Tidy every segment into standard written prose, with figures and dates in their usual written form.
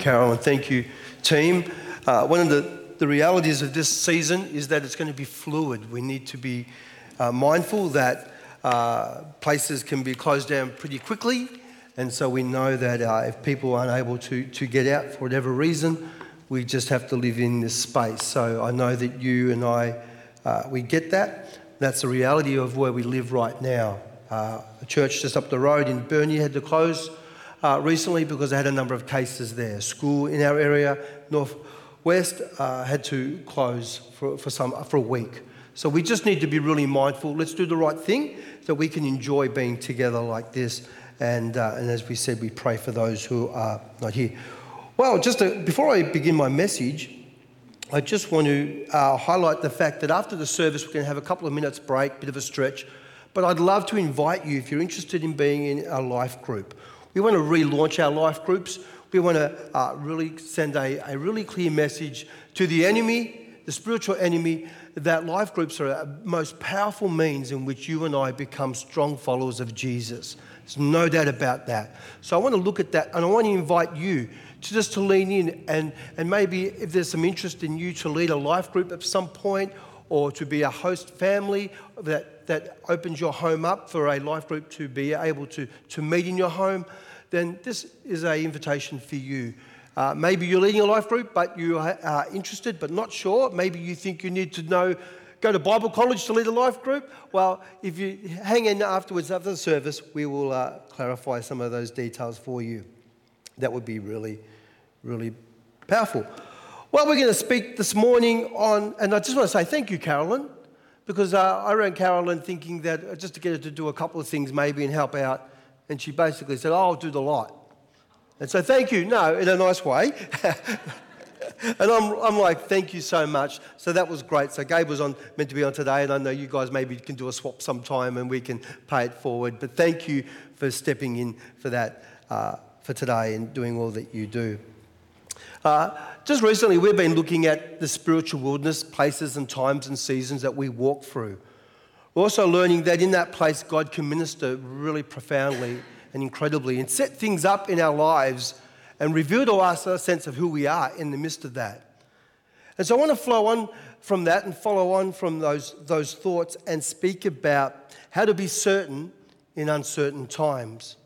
Carolyn. Thank you, team. One of the realities of this season is that it's going to be fluid. We need to be mindful that places can be closed down pretty quickly. And so we know that if people aren't able to get out for whatever reason, we just have to live in this space. So I know that you and I, we get that. That's the reality of where we live right now. A church just up the road in Burnie had to close recently because they had a number of cases there. School in our area, Northwest, had to close for a week. So we just need to be really mindful. Let's do the right thing so we can enjoy being together like this. And as we said, we pray for those who are not here. Well, before I begin my message, I just want to highlight the fact that after the service, we're going to have a couple of minutes break, bit of a stretch. But I'd love to invite you, if you're interested in being in a life group. We want to relaunch our life groups. We want to really send a really clear message to the enemy, the spiritual enemy, that life groups are the most powerful means in which you and I become strong followers of Jesus. There's no doubt about that. So I want to look at that, and I want to invite you to just to lean in, and maybe if there's some interest in you to lead a life group at some point, or to be a host family that opens your home up for a life group to be able to meet in your home, then this is an invitation for you. Maybe you're leading a life group, but you are interested but not sure. Maybe you think you need to go to Bible college to lead a life group. Well, if you hang in afterwards after the service, we will clarify some of those details for you. That would be really, really powerful. Well, we're going to speak this morning on, and I just want to say thank you, Carolyn, because I ran Carolyn thinking that just to get her to do a couple of things maybe and help out, and she basically said, I'll do the lot. And so thank you, no, in a nice way. And I'm like, thank you so much. So that was great. So Gabe was meant to be on today, and I know you guys maybe can do a swap sometime and we can pay it forward. But thank you for stepping in for that for today and doing all that you do. Just recently, we've been looking at the spiritual wilderness, places and times and seasons that we walk through. We're also learning that in that place, God can minister really profoundly and incredibly, and set things up in our lives and reveal to us a sense of who we are in the midst of that. And so I want to flow on from that and follow on from those thoughts and speak about how to be certain in uncertain times.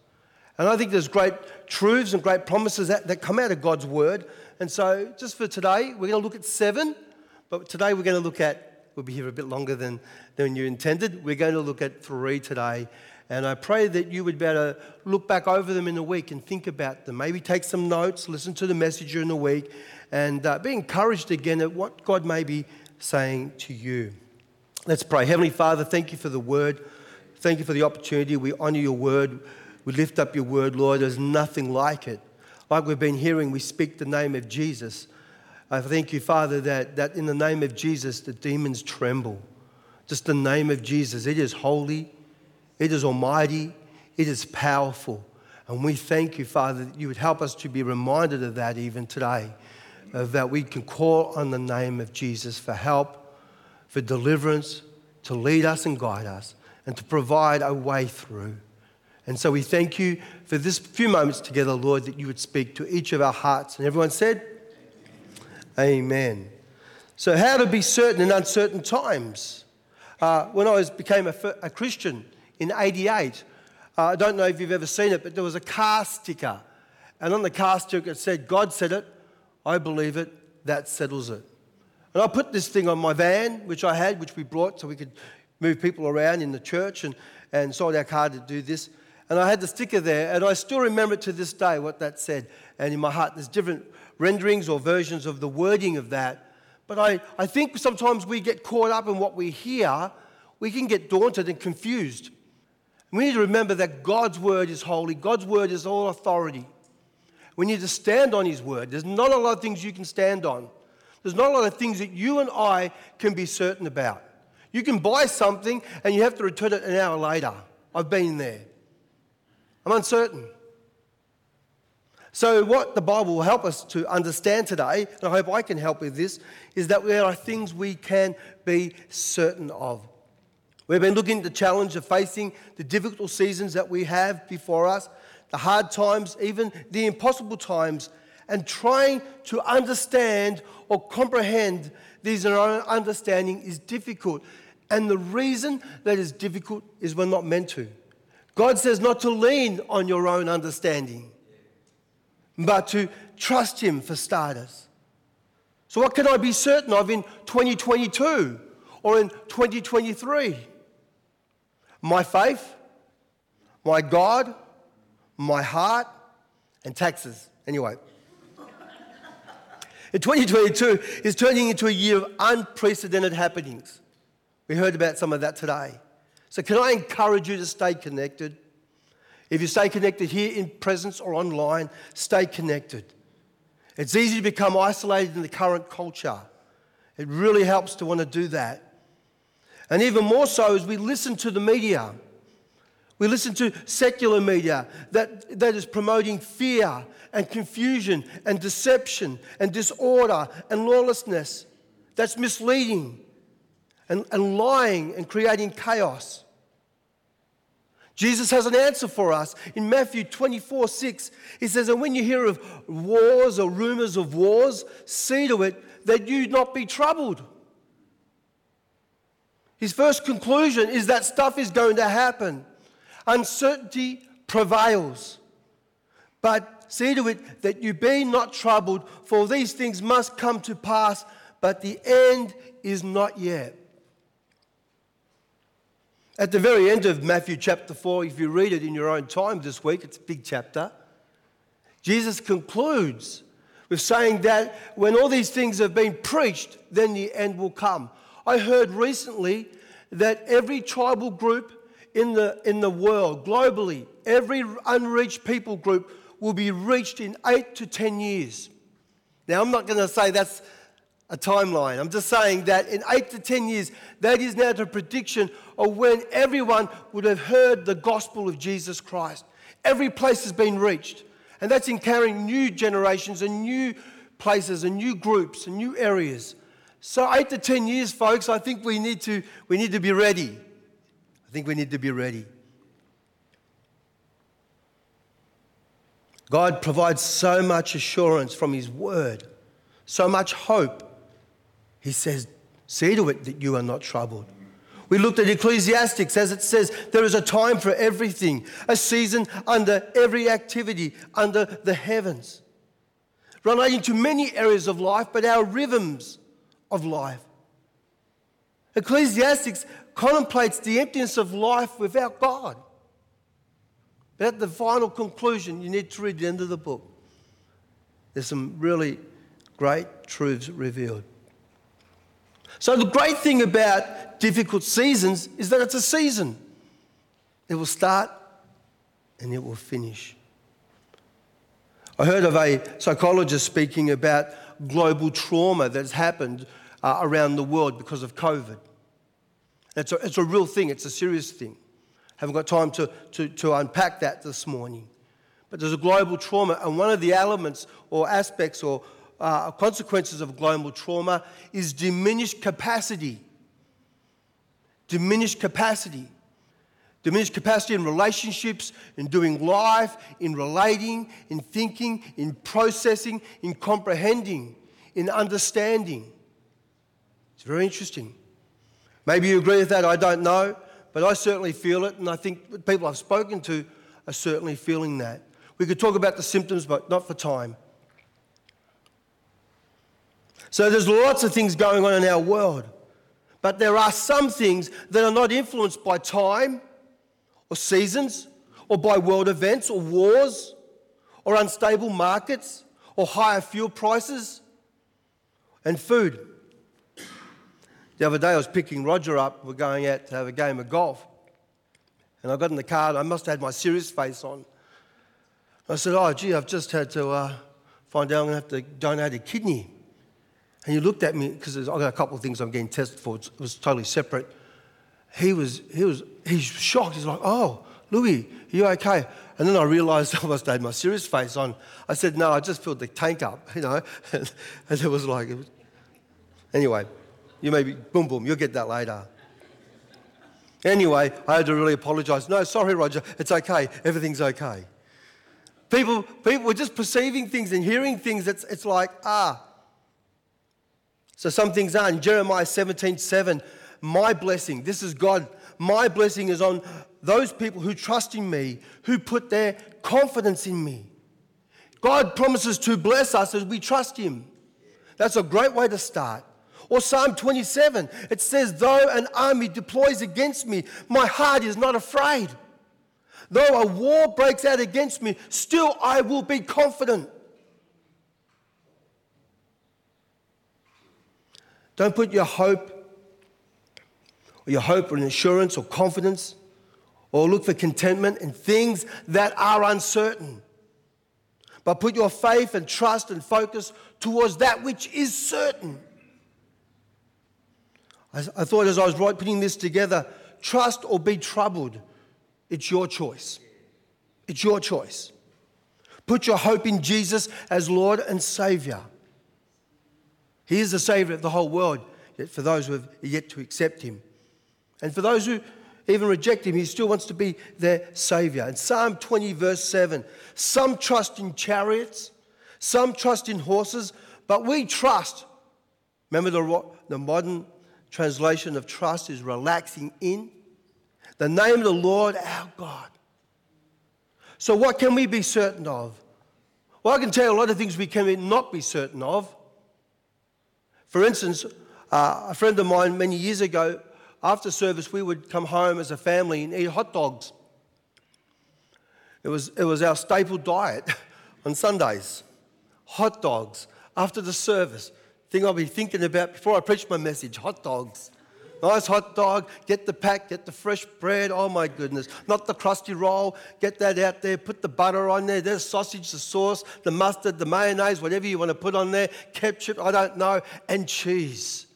And I think there's great truths and great promises that come out of God's Word. And so just for today, we're going to look at 7, but today we're going to look at, we'll be here a bit longer than you intended, we're going to look at 3 today. And I pray that you would better look back over them in the week and think about them. Maybe take some notes, listen to the message during the week, and be encouraged again at what God may be saying to you. Let's pray. Heavenly Father, thank you for the word. Thank you for the opportunity. We honor your word. We lift up your word, Lord. There's nothing like it. Like we've been hearing, we speak the name of Jesus. I thank you, Father, that in the name of Jesus, the demons tremble. Just the name of Jesus. It is holy. It is almighty, it is powerful. And we thank you, Father, that you would help us to be reminded of that even today, of that we can call on the name of Jesus for help, for deliverance, to lead us and guide us, and to provide a way through. And so we thank you for this few moments together, Lord, that you would speak to each of our hearts. And everyone said, Amen. So how to be certain in uncertain times. When I became a Christian, in 88, I don't know if you've ever seen it, but there was a car sticker. And on the car sticker it said, God said it, I believe it, that settles it. And I put this thing on my van, which I had, which we brought so we could move people around in the church and sold our car to do this. And I had the sticker there, and I still remember to this day what that said. And in my heart, there's different renderings or versions of the wording of that. But I think sometimes we get caught up in what we hear. We can get daunted and confused. We need to remember that God's word is holy. God's word is all authority. We need to stand on his word. There's not a lot of things you can stand on. There's not a lot of things that you and I can be certain about. You can buy something and you have to return it an hour later. I've been there. I'm uncertain. So what the Bible will help us to understand today, and I hope I can help with this, is that there are things we can be certain of. We've been looking at the challenge of facing the difficult seasons that we have before us, the hard times, even the impossible times, and trying to understand or comprehend these understanding is difficult. And the reason that is difficult is we're not meant to. God says not to lean on your own understanding, but to trust him for starters. So what can I be certain of in 2022 or in 2023? My faith, my God, my heart, and taxes. Anyway. In 2022 is turning into a year of unprecedented happenings. We heard about some of that today. So can I encourage you to stay connected? If you stay connected here in presence or online, stay connected. It's easy to become isolated in the current culture. It really helps to want to do that. And even more so as we listen to the media. We listen to secular media that is promoting fear and confusion and deception and disorder and lawlessness. That's misleading and lying and creating chaos. Jesus has an answer for us. In Matthew 24:6, he says, "And when you hear of wars or rumors of wars, see to it that you not be troubled." His first conclusion is that stuff is going to happen. Uncertainty prevails. But see to it that you be not troubled, for these things must come to pass, but the end is not yet. At the very end of Matthew chapter 4, if you read it in your own time this week, it's a big chapter, Jesus concludes with saying that when all these things have been preached, then the end will come. I heard recently that every tribal group in the world, globally, every unreached people group will be reached in 8 to 10 years. Now, I'm not going to say that's a timeline. I'm just saying that in 8 to 10 years, that is now the prediction of when everyone would have heard the gospel of Jesus Christ. Every place has been reached. And that's encountering new generations and new places and new groups and new areas. So 8 to 10 years, folks, I think we need to be ready. I think we need to be ready. God provides so much assurance from his word, so much hope. He says, see to it that you are not troubled. We looked at Ecclesiastes as it says, there is a time for everything, a season under every activity, under the heavens, relating to many areas of life, but our rhythms of life. Ecclesiastes contemplates the emptiness of life without God. But at the final conclusion, you need to read the end of the book. There's some really great truths revealed. So the great thing about difficult seasons is that it's a season. It will start and it will finish. I heard of a psychologist speaking about global trauma that's happened around the world because of COVID. It's a real thing. It's a serious thing. I haven't got time to unpack that this morning. But there's a global trauma, and one of the elements or aspects or consequences of global trauma is diminished capacity. Diminished capacity. Diminished capacity in relationships, in doing life, in relating, in thinking, in processing, in comprehending, in understanding. It's very interesting. Maybe you agree with that, I don't know, but I certainly feel it, and I think the people I've spoken to are certainly feeling that. We could talk about the symptoms, but not for time. So there's lots of things going on in our world, but there are some things that are not influenced by time or seasons or by world events or wars or unstable markets or higher fuel prices and food. The other day I was picking Roger up. We're going out to have a game of golf, and I got in the car and I must have had my serious face on. I said, "Oh, gee, I've just had to find out I'm going to have to donate a kidney." And he looked at me, because I've got a couple of things I'm getting tested for. It was totally separate. He's shocked. He's like, "Oh, Louis, are you okay?" And then I realised I must have had my serious face on. I said, "No, I just filled the tank up, you know." And it was like, anyway, you may be, boom, boom, you'll get that later. Anyway, I had to really apologise. "No, sorry, Roger, it's okay. Everything's okay." People were just perceiving things and hearing things. It's like, So some things are in Jeremiah 17:7. My blessing, this is God. My blessing is on those people who trust in me, who put their confidence in me. God promises to bless us as we trust him. That's a great way to start. Or Psalm 27, it says, though an army deploys against me, my heart is not afraid. Though a war breaks out against me, still I will be confident. Don't put your hope or assurance or confidence or look for contentment in things that are uncertain. But put your faith and trust and focus towards that which is certain. I thought as I was putting this together, trust or be troubled. It's your choice. It's your choice. Put your hope in Jesus as Lord and Savior. He is the Savior of the whole world, yet for those who have yet to accept him. And for those who even reject him, he still wants to be their Savior. In Psalm 20, verse 7, some trust in chariots, some trust in horses, but we trust. Remember the modern translation of trust is relaxing in the name of the Lord our God. So what can we be certain of? Well, I can tell you a lot of things we can not be certain of. For instance, a friend of mine many years ago, after service, we would come home as a family and eat hot dogs. It was our staple diet on Sundays. Hot dogs after the service. Thing I'll be thinking about before I preach my message, hot dogs. Nice hot dog, get the pack, get the fresh bread, oh my goodness. Not the crusty roll, get that out there, put the butter on there, there's sausage, the sauce, the mustard, the mayonnaise, whatever you want to put on there, ketchup, I don't know, and cheese.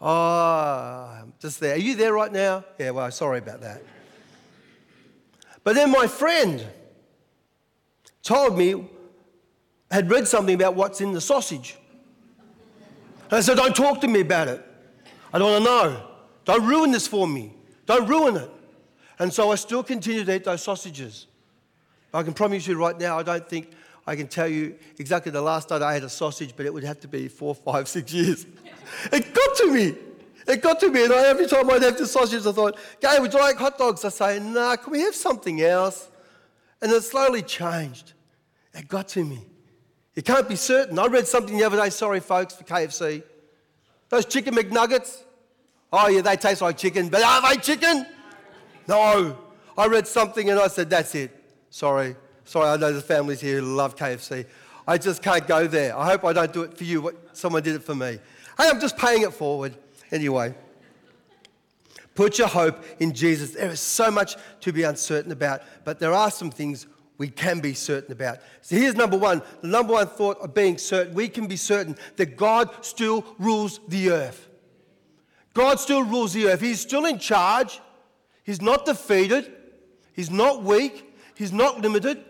Oh, just there. Are you there right now? Yeah, well, sorry about that. But then my friend told me, had read something about what's in the sausage. And I said, don't talk to me about it. I don't want to know. Don't ruin this for me. Don't ruin it. And so I still continue to eat those sausages. I can promise you right now, I don't think I can tell you exactly the last night I had a sausage, but it would have to be 4, 5, 6 years. It got to me. It got to me. And every time I'd have the sausages, I thought, Gabe, would you like hot dogs? I say, nah, can we have something else? And it slowly changed. It got to me. You can't be certain. I read something the other day, sorry folks, for KFC. Those chicken McNuggets, oh yeah, they taste like chicken, but are they chicken? No. I read something and I said, that's it. Sorry, I know the families here who love KFC. I just can't go there. I hope I don't do it for you, what someone did it for me. Hey, I'm just paying it forward. Anyway, put your hope in Jesus. There is so much to be uncertain about, but there are some things we can be certain about. So here's number one. The number one thought of being certain. We can be certain that God still rules the earth. God still rules the earth. He's still in charge. He's not defeated. He's not weak. He's not limited.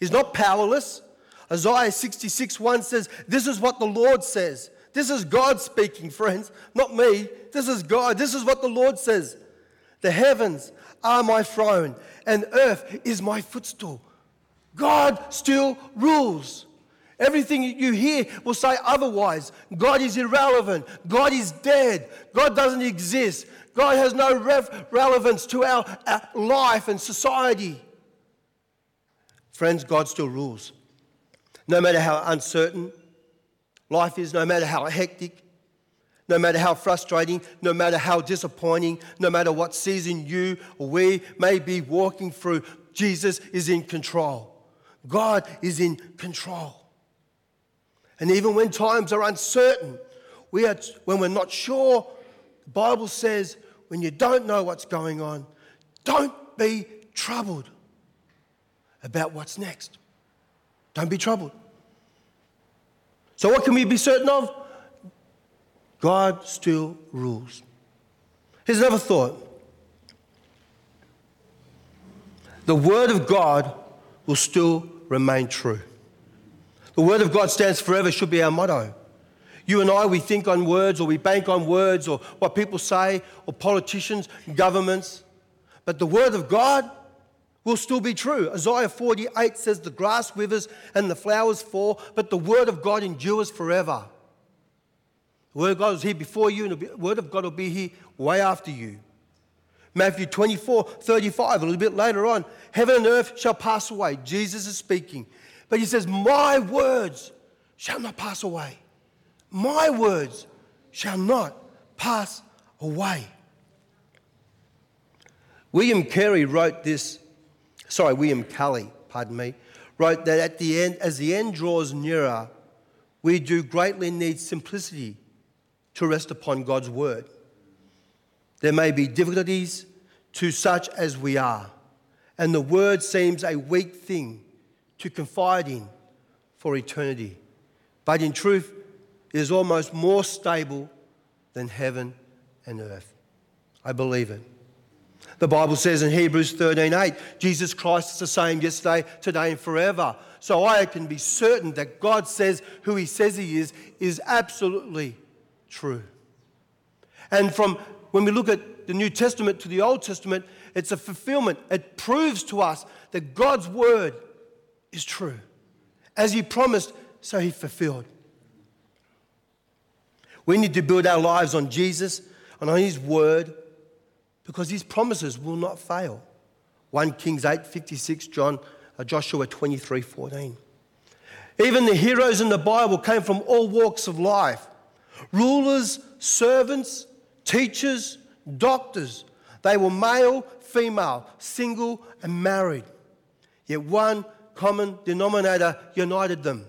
He's not powerless. Isaiah 66:1 says, this is what the Lord says. This is God speaking, friends. Not me. This is God. This is what the Lord says. The heavens are my throne, and earth is my footstool. God still rules. Everything you hear will say otherwise. God is irrelevant. God is dead. God doesn't exist. God has no relevance to our life and society. Friends, God still rules. No matter how uncertain life is, no matter how hectic, no matter how frustrating, no matter how disappointing, no matter what season you or we may be walking through, Jesus is in control. God is in control. And even when times are uncertain, when we're not sure, the Bible says, when you don't know what's going on, don't be troubled about what's next. Don't be troubled. So what can we be certain of? God still rules. Here's another thought. The word of God will still remain true. The word of God stands forever should be our motto. You and I, we think on words, or we bank on words, or what people say, or politicians, governments. But the word of God will still be true. Isaiah 48 says the grass withers and the flowers fall, but the word of God endures forever. The word of God is here before you, and the word of God will be here way after you. Matthew 24:35, a little bit later on, heaven and earth shall pass away. Jesus is speaking. But he says, my words shall not pass away. My words shall not pass away. William Kelly wrote that at the end, as the end draws nearer, we do greatly need simplicity to rest upon God's word. There may be difficulties to such as we are, and the word seems a weak thing to confide in for eternity. But in truth, it is almost more stable than heaven and earth. I believe it. The Bible says in Hebrews 13:8, Jesus Christ is the same yesterday, today, and forever. So I can be certain that God says who he says he is absolutely true. And from when we look at the New Testament to the Old Testament, it's a fulfillment. It proves to us that God's word is true. As he promised, so he fulfilled. We need to build our lives on Jesus and on his word, because his promises will not fail. 1 Kings 8:56, Joshua 23:14. Even the heroes in the Bible came from all walks of life. Rulers, servants, teachers, doctors. They were male, female, single and married. Yet one common denominator united them.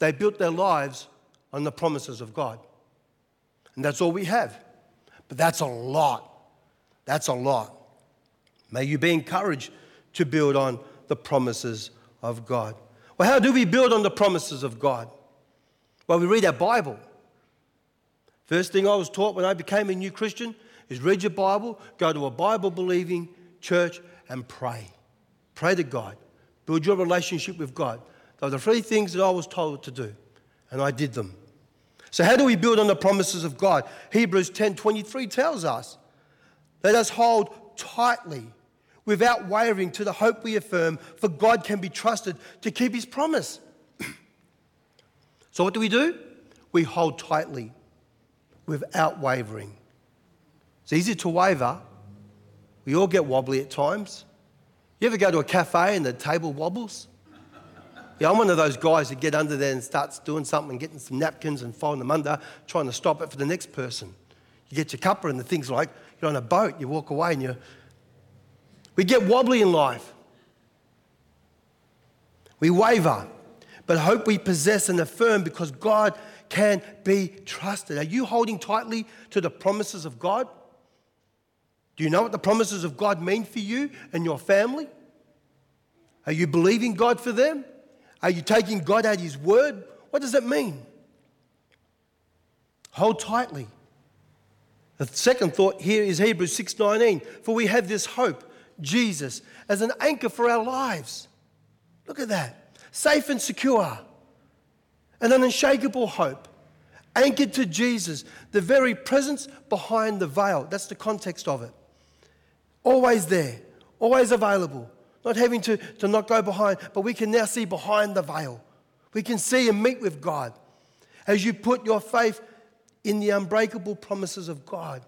They built their lives on the promises of God. And that's all we have. But that's a lot. That's a lot. May you be encouraged to build on the promises of God. Well, how do we build on the promises of God? Well, we read our Bible. First thing I was taught when I became a new Christian is read your Bible, go to a Bible-believing church and pray. Pray to God. Build your relationship with God. Those are the three things that I was told to do, and I did them. So how do we build on the promises of God? Hebrews 10:23 tells us, let us hold tightly without wavering to the hope we affirm, for God can be trusted to keep his promise. So what do? We hold tightly without wavering. It's easy to waver. We all get wobbly at times. You ever go to a cafe and the table wobbles? Yeah, I'm one of those guys that get under there and starts doing something, getting some napkins and folding them under, trying to stop it for the next person. You get your cuppa and the thing's like, you're on a boat, you walk away and you... We get wobbly in life. We waver, but hope we possess and affirm because God can be trusted. Are you holding tightly to the promises of God? Do you know what the promises of God mean for you and your family? Are you believing God for them? Are you taking God at his word? What does that mean? Hold tightly. The second thought here is Hebrews 6:19. For we have this hope, Jesus, as an anchor for our lives. Look at that. Safe and secure. An unshakable hope. Anchored to Jesus. The very presence behind the veil. That's the context of it. Always there. Always available. Not having to not go behind, but we can now see behind the veil. We can see and meet with God. As you put your faith in the unbreakable promises of God,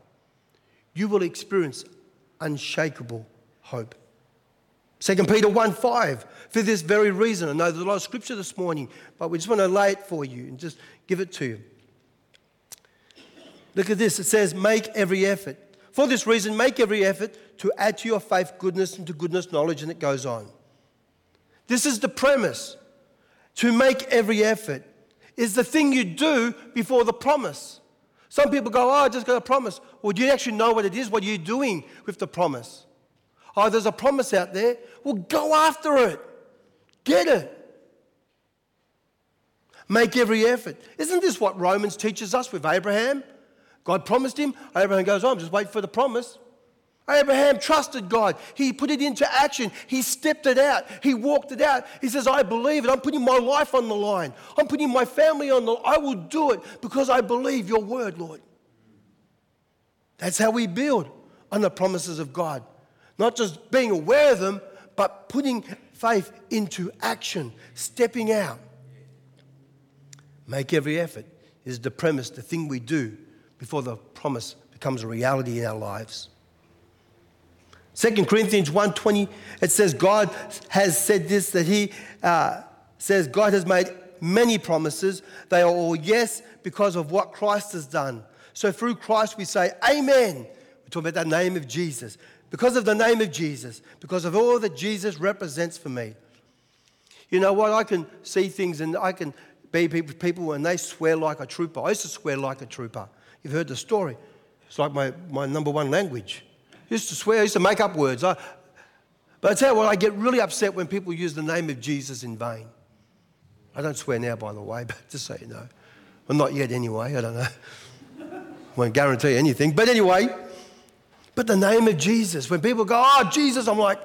you will experience unshakable hope. 2 Peter 1:5, for this very reason. I know there's a lot of scripture this morning, but we just want to lay it for you and just give it to you. Look at this. It says, make every effort. For this reason, make every effort to add to your faith goodness, and to goodness knowledge, and it goes on. This is the premise. To make every effort is the thing you do before the promise. Some people go, I just got a promise. Well, do you actually know what it is? What are you doing with the promise? Oh, there's a promise out there. Well, go after it. Get it. Make every effort. Isn't this what Romans teaches us with Abraham? God promised him. Abraham goes, I'm just waiting for the promise. Abraham trusted God. He put it into action. He stepped it out. He walked it out. He says, I believe it. I'm putting my life on the line. I'm putting my family on the line. I will do it because I believe your word, Lord. That's how we build on the promises of God. Not just being aware of them, but putting faith into action, stepping out. Make every effort is the premise, the thing we do before the promise becomes a reality in our lives. 2 Corinthians 1:20, it says, God has said this, that he says, God has made many promises. They are all yes because of what Christ has done. So through Christ we say, amen. We're talking about the name of Jesus. Because of the name of Jesus, because of all that Jesus represents for me. You know what? I can see things and I can be with people and they swear like a trooper. I used to swear like a trooper. You've heard the story. It's like my number one language. I used to swear. I used to make up words. But I tell you what, I get really upset when people use the name of Jesus in vain. I don't swear now, by the way, but just so you know. Well, not yet anyway. I don't know. Won't guarantee anything. But anyway, but the name of Jesus. When people go, oh, Jesus, I'm like,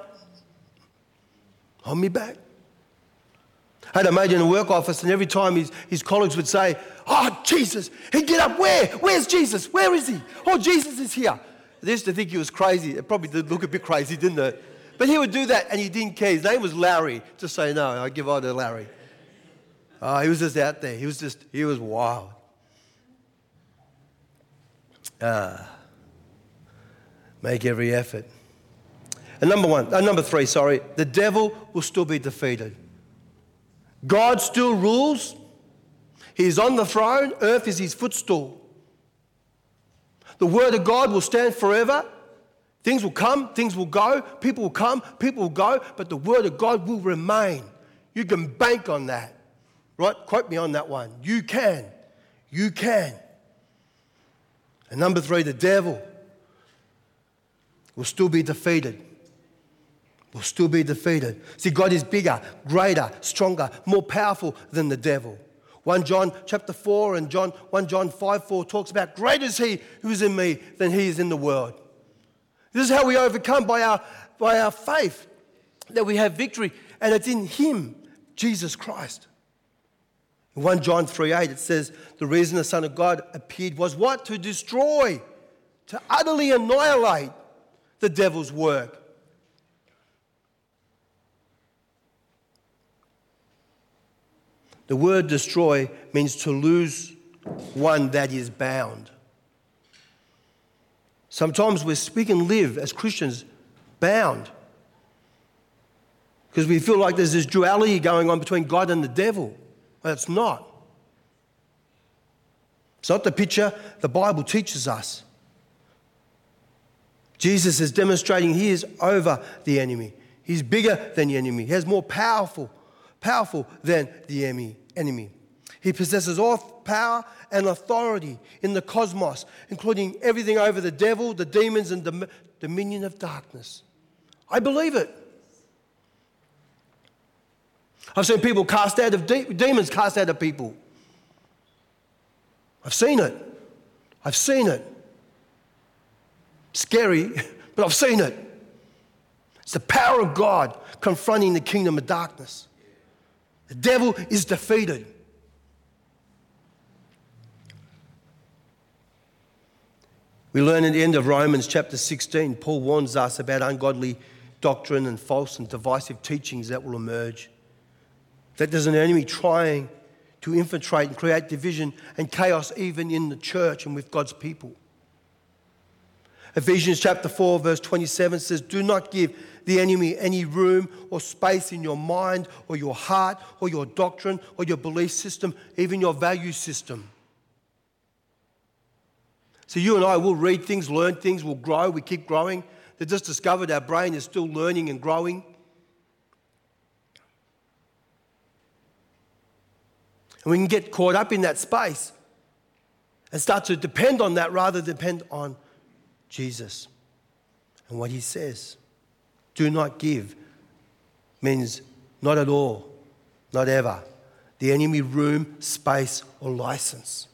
hold me back. I had a mate in the work office, and every time his colleagues would say, oh, Jesus, he'd get up, where? Where's Jesus? Where is he? Oh, Jesus is here. They used to think he was crazy. It probably did look a bit crazy, didn't it? But he would do that, and he didn't care. His name was Larry. Just say no, I give on to Larry. Oh, he was just out there. He was wild. Make every effort. And number three, the devil will still be defeated. God still rules. He is on the throne. Earth is his footstool. The word of God will stand forever. Things will come, things will go, people will come, people will go, but the word of God will remain. You can bank on that, right? Quote me on that one. You can. And number three, the devil will still be defeated. Will still be defeated. See, God is bigger, greater, stronger, more powerful than the devil. 1 John chapter 4 and 1 John 5:4 talks about, greater is he who is in me than he is in the world. This is how we overcome, by our faith, that we have victory, and it's in him, Jesus Christ. In 1 John 3:8 it says, the reason the Son of God appeared was what? To destroy, to utterly annihilate the devil's work. The word destroy means to lose one that is bound. Sometimes we speak and live as Christians bound because we feel like there's this duality going on between God and the devil. Well, it's not. It's not the picture the Bible teaches us. Jesus is demonstrating he is over the enemy. He's bigger than the enemy. He is more powerful than the enemy. He possesses all power and authority in the cosmos, including everything over the devil, the demons, and the dominion of darkness. I believe it. I've seen people cast out of demons, cast out of people. I've seen it. Scary, but I've seen it. It's the power of God confronting the kingdom of darkness. The devil is defeated. We learn at the end of Romans chapter 16, Paul warns us about ungodly doctrine and false and divisive teachings that will emerge. That there's an enemy trying to infiltrate and create division and chaos even in the church and with God's people. Ephesians chapter 4 verse 27 says, do not give the enemy any room or space in your mind or your heart or your doctrine or your belief system, even your value system. So you and I will read things, learn things, we'll grow, we keep growing. They just discovered our brain is still learning and growing. And we can get caught up in that space and start to depend on that rather than depend on Jesus and what he says. Do not give means not at all, not ever. The enemy room, space, or license.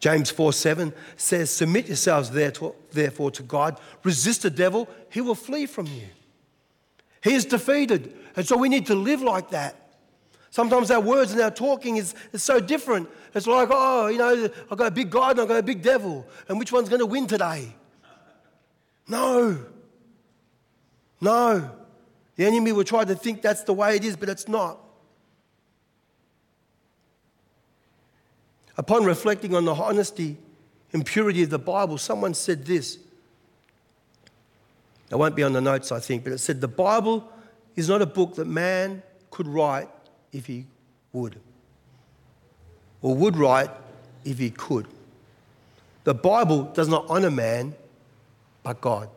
James 4:7 says, submit yourselves therefore to God. Resist the devil, he will flee from you. He is defeated. And so we need to live like that. Sometimes our words and our talking is so different. It's like, oh, you know, I've got a big God and I've got a big devil. And which one's going to win today? No. The enemy will try to think that's the way it is, but it's not. Upon reflecting on the honesty and purity of the Bible, someone said this. It won't be on the notes, I think, but it said, the Bible is not a book that man could write if he would, or would write if he could. The Bible does not honor man, but God.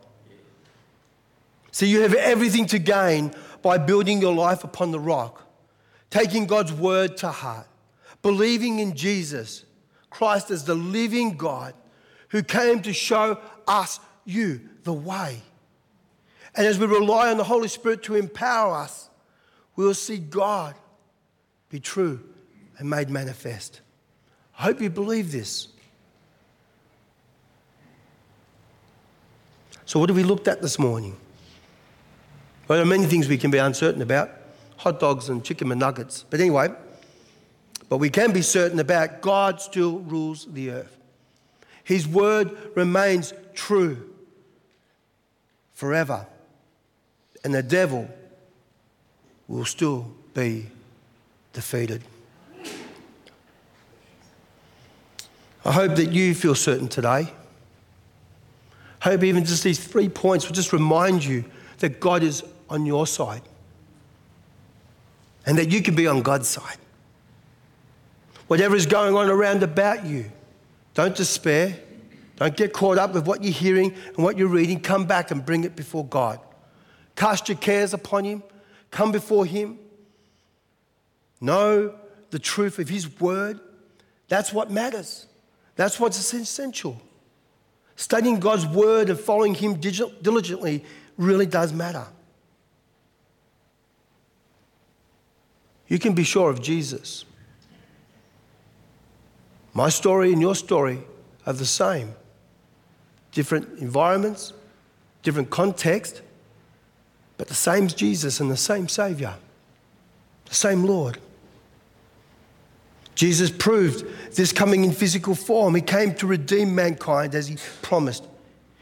See, you have everything to gain by building your life upon the rock, taking God's word to heart, believing in Jesus Christ as the living God who came to show us, you, the way. And as we rely on the Holy Spirit to empower us, we will see God be true and made manifest. I hope you believe this. So what have we looked at this morning? Well, there are many things we can be uncertain about, hot dogs and chicken and nuggets. But anyway, but we can be certain about God still rules the earth. His word remains true forever. And the devil will still be defeated. I hope that you feel certain today. I hope even just these 3 points will just remind you that God is on your side and that you can be on God's side. Whatever is going on around about you, don't despair. Don't get caught up with what you're hearing and what you're reading. Come back and bring it before God. Cast your cares upon him. Come before him. Know the truth of his word. That's what matters. That's what's essential. Studying God's word and following him diligently really does matter. You can be sure of Jesus. My story and your story are the same. Different environments, different context, but the same Jesus and the same Savior, the same Lord. Jesus proved this coming in physical form. He came to redeem mankind as he promised.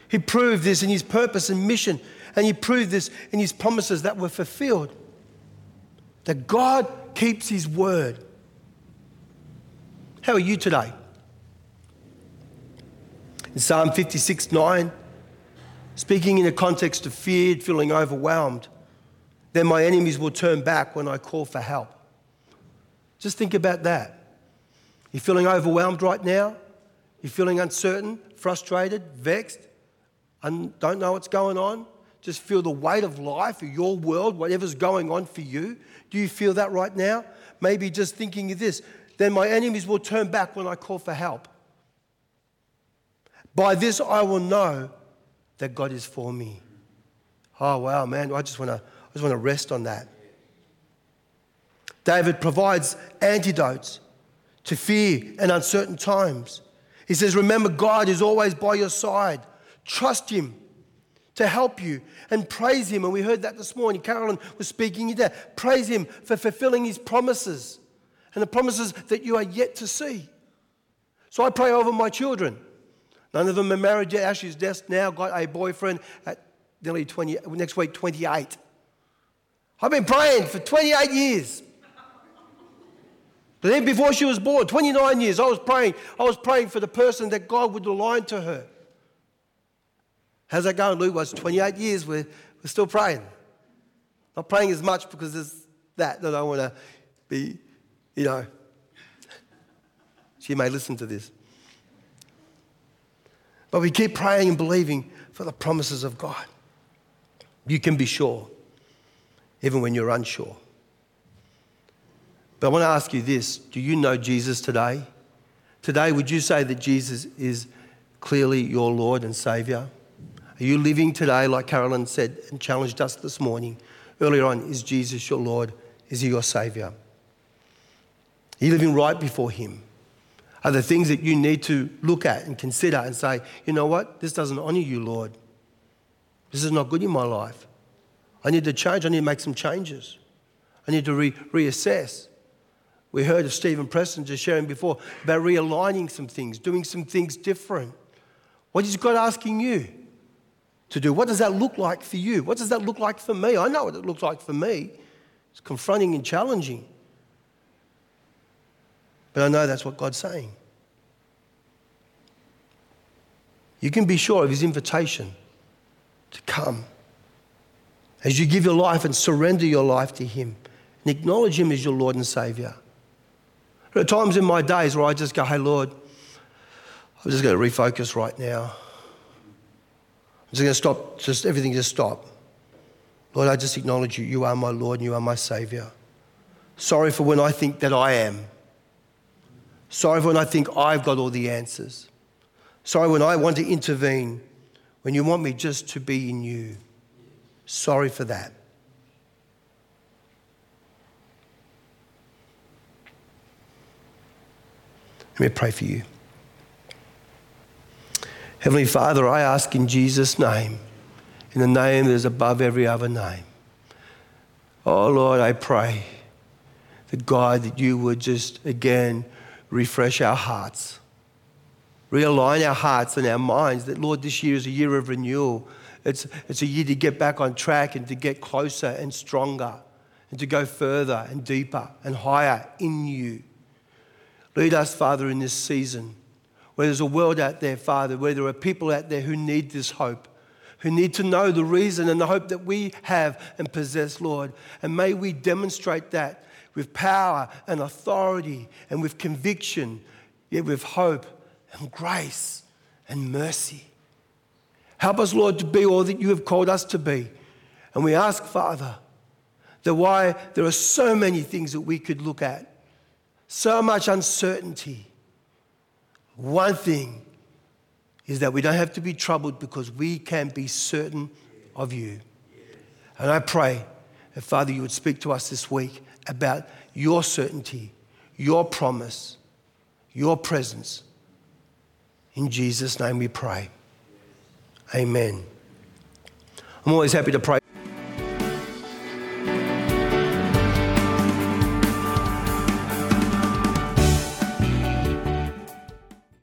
He proved this in his purpose and mission, and he proved this in his promises that were fulfilled. That God keeps his word. How are you today? In Psalm 56:9, speaking in the context of fear, feeling overwhelmed, then my enemies will turn back when I call for help. Just think about that. You're feeling overwhelmed right now? You're feeling uncertain, frustrated, vexed, and don't know what's going on? Just feel the weight of life, or your world, whatever's going on for you. Do you feel that right now? Maybe just thinking of this, then my enemies will turn back when I call for help. By this I will know that God is for me. Oh, wow, man, I just want to rest on that. David provides antidotes to fear and uncertain times. He says, remember, God is always by your side. Trust him to help you and praise him. And we heard that this morning. Carolyn was speaking there. Praise him for fulfilling his promises and the promises that you are yet to see. So I pray over my children. None of them are married yet. Ashley's just now got a boyfriend at nearly 20, next week, 28. I've been praying for 28 years. But then before she was born, 29 years, I was praying for the person that God would align to her. How's that going, Luke? Well, it's 28 years, we're still praying. Not praying as much because there's that I want to be, you know. She may listen to this. But we keep praying and believing for the promises of God. You can be sure, even when you're unsure. But I want to ask you this. Do you know Jesus today? Today, would you say that Jesus is clearly your Lord and Saviour? Are you living today, like Carolyn said and challenged us this morning, earlier on, is Jesus your Lord? Is he your Saviour? Are you living right before him? Are there things that you need to look at and consider and say, you know what, this doesn't honour you, Lord. This is not good in my life. I need to change. I need to make some changes. I need to reassess. We heard of Stephen Preston just sharing before about realigning some things, doing some things different. What is God asking you? to do. What does that look like for you? What does that look like for me? I know what it looks like for me. It's confronting and challenging. But I know that's what God's saying. You can be sure of his invitation to come. As you give your life and surrender your life to him and acknowledge him as your Lord and Saviour. There are times in my days where I just go, hey, Lord, I'm just going to refocus right now. I'm just going to stop, just everything just stop. Lord, I just acknowledge you. You are my Lord and you are my Saviour. Sorry for when I think that I am. Sorry for when I think I've got all the answers. Sorry when I want to intervene, when you want me just to be in you. Sorry for that. Let me pray for you. Heavenly Father, I ask in Jesus' name, in the name that is above every other name. Oh, Lord, I pray that, God, that you would just again refresh our hearts, realign our hearts and our minds, that, Lord, this year is a year of renewal. It's a year to get back on track and to get closer and stronger and to go further and deeper and higher in you. Lead us, Father, in this season where there's a world out there, Father, where there are people out there who need this hope, who need to know the reason and the hope that we have and possess, Lord. And may we demonstrate that with power and authority and with conviction, yet with hope and grace and mercy. Help us, Lord, to be all that you have called us to be. And we ask, Father, that why there are so many things that we could look at, so much uncertainty. One thing is that we don't have to be troubled because we can be certain of you. And I pray that, Father, you would speak to us this week about your certainty, your promise, your presence. In Jesus' name we pray. Amen. I'm always happy to pray.